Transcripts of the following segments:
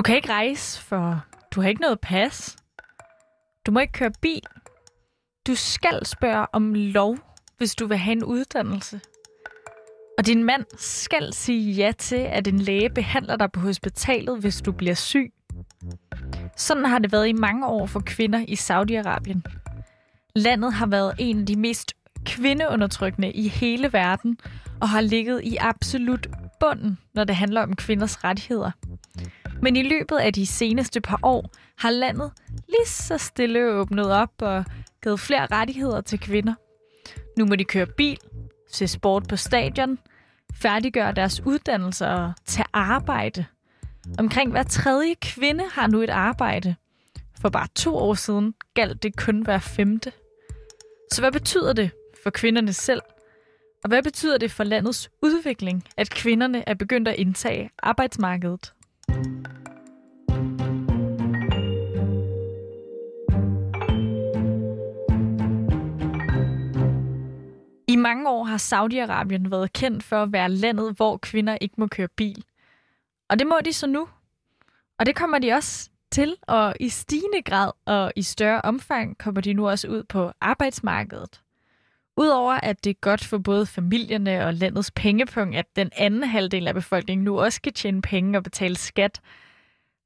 Du kan ikke rejse, for du har ikke noget pas. Du må ikke køre bil. Du skal spørge om lov, hvis du vil have en uddannelse. Og din mand skal sige ja til, at en læge behandler dig på hospitalet, hvis du bliver syg. Sådan har det været i mange år for kvinder i Saudi-Arabien. Landet har været en af de mest kvindeundertrykkende i hele verden, og har ligget i absolut bunden, når det handler om kvinders rettigheder. Men i løbet af de seneste par år har landet lige så stille åbnet op og givet flere rettigheder til kvinder. Nu må de køre bil, se sport på stadion, færdiggøre deres uddannelse og tage arbejde. Omkring hver tredje kvinde har nu et arbejde. For bare 2 år siden galt det kun hver 5. Så hvad betyder det for kvinderne selv? Og hvad betyder det for landets udvikling, at kvinderne er begyndt at indtage arbejdsmarkedet? I mange år har Saudi-Arabien været kendt for at være landet, hvor kvinder ikke må køre bil. Og det må de så nu. Og det kommer de også til, og i stigende grad og i større omfang kommer de nu også ud på arbejdsmarkedet. Udover at det er godt for både familierne og landets pengepunkt, at den anden halvdel af befolkningen nu også kan tjene penge og betale skat,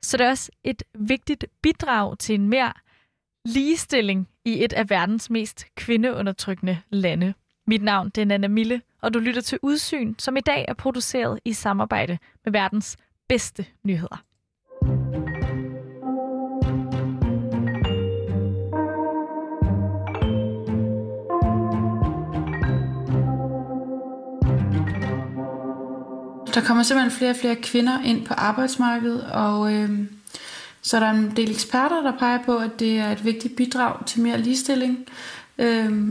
så det er også et vigtigt bidrag til en mere ligestilling i et af verdens mest kvindeundertrykkende lande. Mit navn er Anna Mille, og du lytter til Udsyn, som i dag er produceret i samarbejde med verdens bedste nyheder. Der kommer simpelthen flere og flere kvinder ind på arbejdsmarkedet, og så er der en del eksperter, der peger på, at det er et vigtigt bidrag til mere ligestilling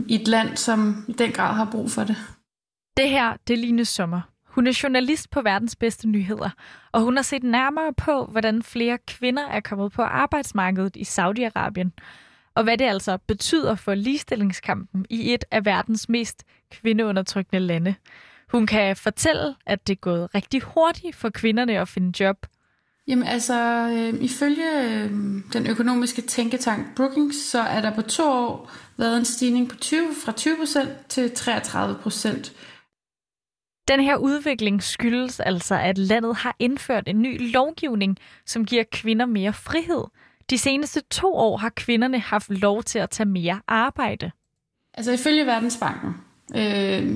i et land, som i den grad har brug for det. Det her, det er Line Sommer. Hun er journalist på Verdens Bedste Nyheder, og hun har set nærmere på, hvordan flere kvinder er kommet på arbejdsmarkedet i Saudi-Arabien, og hvad det altså betyder for ligestillingskampen i et af verdens mest kvindeundertrykkende lande. Hun kan fortælle, at det er gået rigtig hurtigt for kvinderne at finde job. Jamen altså, ifølge den økonomiske tænketank Brookings, så er der på 2 år været en stigning på fra 20% til 33%. Den her udvikling skyldes altså, at landet har indført en ny lovgivning, som giver kvinder mere frihed. De seneste 2 år har kvinderne haft lov til at tage mere arbejde. Altså ifølge Verdensbanken,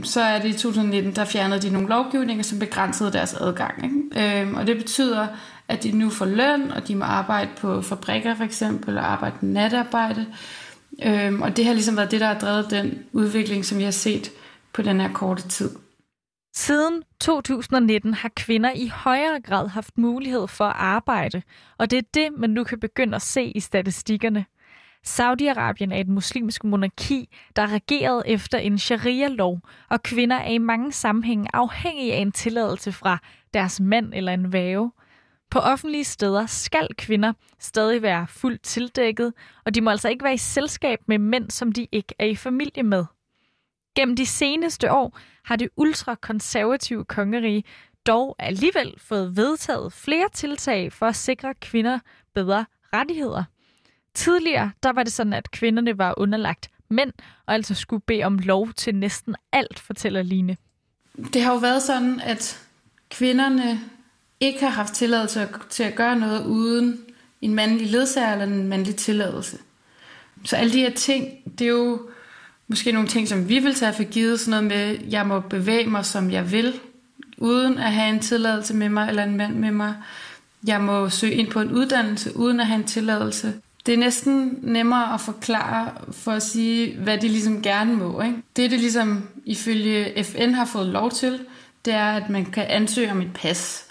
så er det i 2019, der fjernede de nogle lovgivninger, som begrænsede deres adgang. Ikke? Og det betyder, at de nu får løn, og de må arbejde på fabrikker for eksempel, og arbejde med natarbejde. Og det har ligesom været det, der har drevet den udvikling, som vi har set på den her korte tid. Siden 2019 har kvinder i højere grad haft mulighed for at arbejde, og det er det, man nu kan begynde at se i statistikkerne. Saudi-Arabien er et muslimsk monarki, der er regeret efter en sharia-lov, og kvinder er i mange sammenhænge afhængige af en tilladelse fra deres mand eller en værge. På offentlige steder skal kvinder stadig være fuldt tildækket, og de må altså ikke være i selskab med mænd, som de ikke er i familie med. Gennem de seneste år har det ultrakonservative kongerige dog alligevel fået vedtaget flere tiltag for at sikre kvinder bedre rettigheder. Tidligere der var det sådan, at kvinderne var underlagt mænd, og altså skulle bede om lov til næsten alt, fortæller Line. Det har jo været sådan, at kvinderne ikke har haft tilladelse til at gøre noget uden en mandlig ledsager eller en mandlig tilladelse. Så alle de her ting, det er jo måske nogle ting, som vi vil tage for givet, sådan noget med, at jeg må bevæge mig, som jeg vil, uden at have en tilladelse med mig eller en mand med mig. Jeg må søge ind på en uddannelse, uden at have en tilladelse. Det er næsten nemmere at forklare for at sige, hvad de ligesom gerne må. Ikke? Det ligesom ifølge FN har fået lov til, det er, at man kan ansøge om et pas.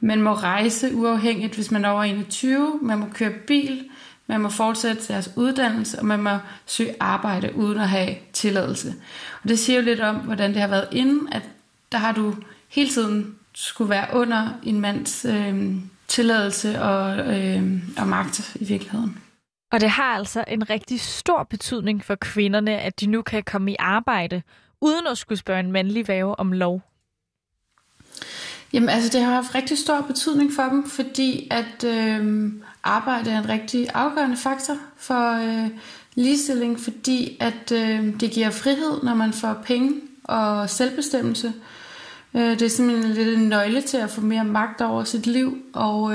Man må rejse uafhængigt, hvis man er over 21. Man må køre bil. Man må fortsætte deres uddannelse, og man må søge arbejde uden at have tilladelse. Og det siger jo lidt om, hvordan det har været inden, at der har du hele tiden skulle være under en mands tilladelse og magt i virkeligheden. Og det har altså en rigtig stor betydning for kvinderne, at de nu kan komme i arbejde, uden at skulle spørge en mandlig værge om lov. Jamen altså, det har haft rigtig stor betydning for dem, fordi at arbejde er en rigtig afgørende faktor for ligestilling, fordi at det giver frihed, når man får penge og selvbestemmelse. Det er simpelthen lidt en nøgle til at få mere magt over sit liv, og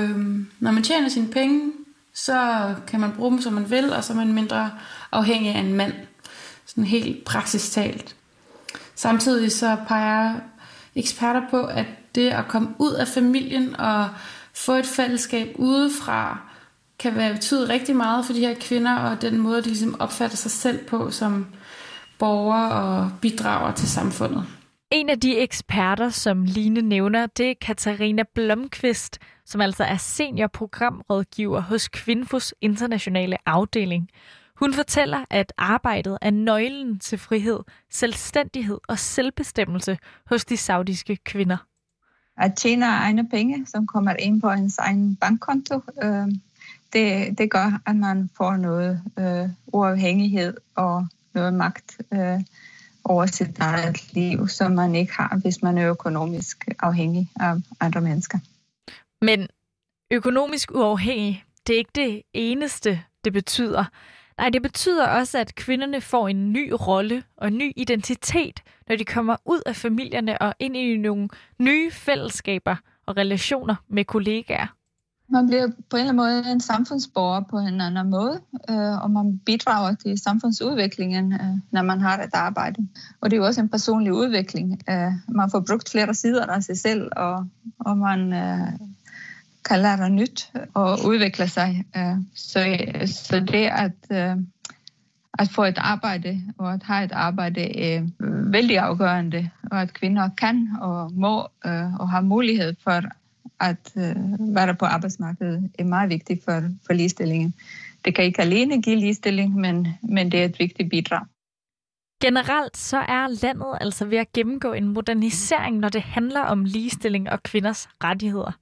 når man tjener sine penge, så kan man bruge dem, som man vil, og så er man mindre afhængig af en mand. Sådan helt praksistalt. Samtidig så peger eksperter på, at det at komme ud af familien og få et fællesskab udefra, kan være betyde rigtig meget for de her kvinder, og den måde, de ligesom opfatter sig selv på som borgere og bidrager til samfundet. En af de eksperter, som Line nævner, det er Katarina Blomqvist, som altså er seniorprogramrådgiver hos Kvinfos Internationale Afdeling. Hun fortæller, at arbejdet er nøglen til frihed, selvstændighed og selvbestemmelse hos de saudiske kvinder. At tjene egne penge, som kommer ind på ens egen bankkonto, det gør, at man får noget uafhængighed og noget magt over sit eget liv, som man ikke har, hvis man er økonomisk afhængig af andre mennesker. Men økonomisk uafhængig, det er ikke det eneste, det betyder. Nej, det betyder også, at kvinderne får en ny rolle og en ny identitet, når de kommer ud af familierne og ind i nogle nye fællesskaber og relationer med kollegaer. Man bliver på en eller anden måde en samfundsborger på en anden måde, og man bidrager til samfundsudviklingen, når man har et arbejde. Og det er jo også en personlig udvikling. Man får brugt flere sider af sig selv, og man kan lære nyt og udvikle sig. Så det at få et arbejde og at have et arbejde er vældig afgørende, og at kvinder kan og må og har mulighed for at være på arbejdsmarkedet er meget vigtigt for ligestillingen. Det kan ikke alene give ligestilling, men det er et vigtigt bidrag. Generelt så er landet altså ved at gennemgå en modernisering, når det handler om ligestilling og kvinders rettigheder.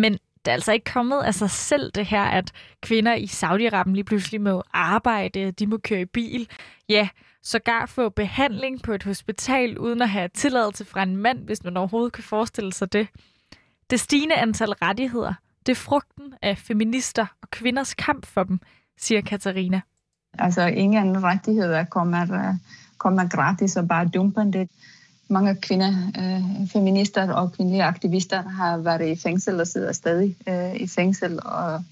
Men det er altså ikke kommet af sig selv det her, at kvinder i Saudi-Arabien lige pludselig må arbejde, de må køre i bil, ja, sågar få behandling på et hospital uden at have tilladelse fra en mand, hvis man overhovedet kan forestille sig det. Det stigende antal rettigheder, det er frugten af feminister og kvinders kamp for dem, siger Katarina. Altså ingen rettigheder kommer gratis og bare dumpende. Mange kvinder, feminister og kvindelige aktivister har været i fængsel og sidder stadig i fængsel og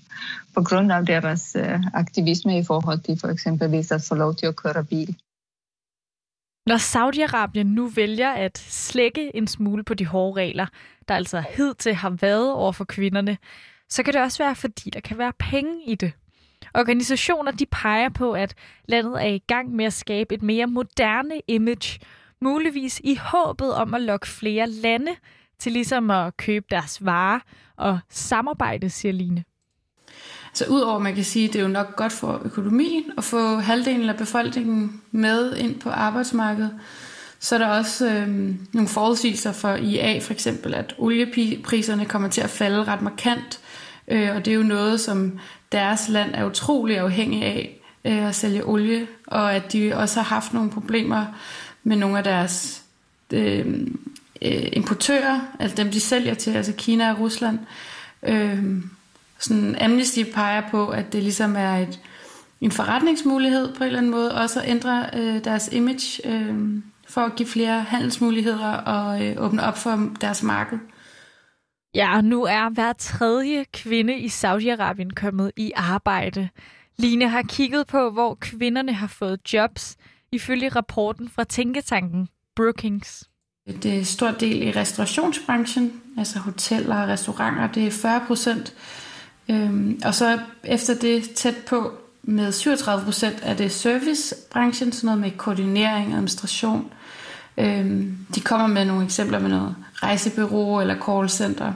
på grund af deres aktivisme i forhold til for eksempelvis at få lov til at køre bil. Når Saudi-Arabien nu vælger at slække en smule på de hårde regler, der altså hidtil har været over for kvinderne, så kan det også være, fordi der kan være penge i det. Organisationer de peger på, at landet er i gang med at skabe et mere moderne image, muligvis i håbet om at lokke flere lande til ligesom at købe deres varer og samarbejde, siger Line. Så udover man kan sige, at det er jo nok godt for økonomien at få halvdelen af befolkningen med ind på arbejdsmarkedet, så er der også nogle forudsigelser for IA, for eksempel, at oliepriserne kommer til at falde ret markant, og det er jo noget, som deres land er utrolig afhængig af at sælge olie, og at de også har haft nogle problemer med nogle af deres importører, altså dem, de sælger til, altså Kina og Rusland. Sådan Amnesty peger på, at det ligesom er en forretningsmulighed på en eller anden måde, også at ændre deres image for at give flere handelsmuligheder og åbne op for deres marked. Ja, nu er hver tredje kvinde i Saudi-Arabien kommet i arbejde. Line har kigget på, hvor kvinderne har fået jobs, ifølge rapporten fra tænketanken Brookings. Det er en stor del i restaurationsbranchen, altså hoteller og restauranter, det er 40%. Og så efter det tæt på med 37% er det servicebranchen, sådan noget med koordinering og administration. De kommer med nogle eksempler med noget rejsebureau eller callcenter.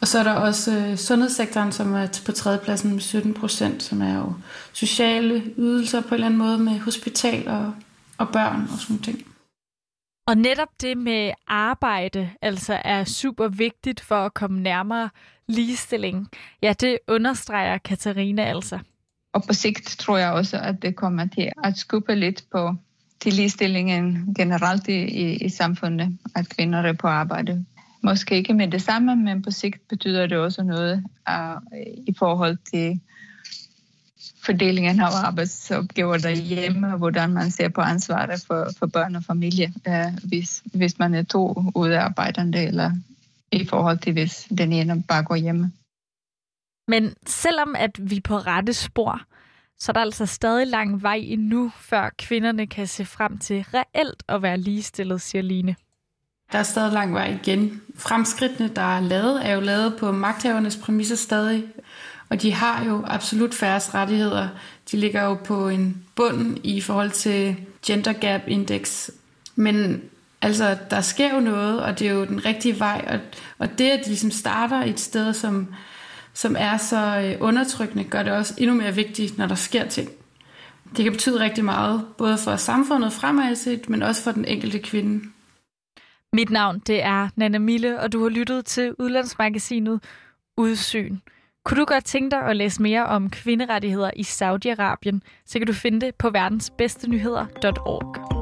Og så er der også sundhedssektoren, som er på tredjepladsen med 17%, som er jo sociale ydelser på en eller anden måde med hospital og børn og sådan ting. Og netop det med arbejde altså er super vigtigt for at komme nærmere ligestilling. Ja, det understreger Katarina altså. Og på sigt tror jeg også, at det kommer til at skubbe lidt på til ligestillingen generelt i samfundet, at kvinder er på arbejde. Måske ikke med det samme, men på sigt betyder det også noget i forhold til fordelingen af arbejdsopgaver derhjemme, og hvordan man ser på ansvaret for børn og familie, hvis man er to udarbejdende, eller i forhold til, hvis den ene bare går hjemme. Men selvom at vi er på rette spor, så er der altså stadig lang vej endnu, før kvinderne kan se frem til reelt at være ligestillet, siger Line. Der er stadig lang vej igen. Fremskridtene, der er lavet, er jo lavet på magthavernes præmisser stadig. Og de har jo absolut færrest rettigheder. De ligger jo på en bund i forhold til Gender Gap Index. Men altså, der sker jo noget, og det er jo den rigtige vej. Og det, at de ligesom starter et sted, som er så undertrykkende, gør det også endnu mere vigtigt, når der sker ting. Det kan betyde rigtig meget, både for samfundet fremadset, men også for den enkelte kvinde. Mit navn, det er Nana Mille, og du har lyttet til Udlandsmagasinet Udsyn. Kunne du godt tænke dig at læse mere om kvinderettigheder i Saudi-Arabien, så kan du finde det på verdensbedstenyheder.org.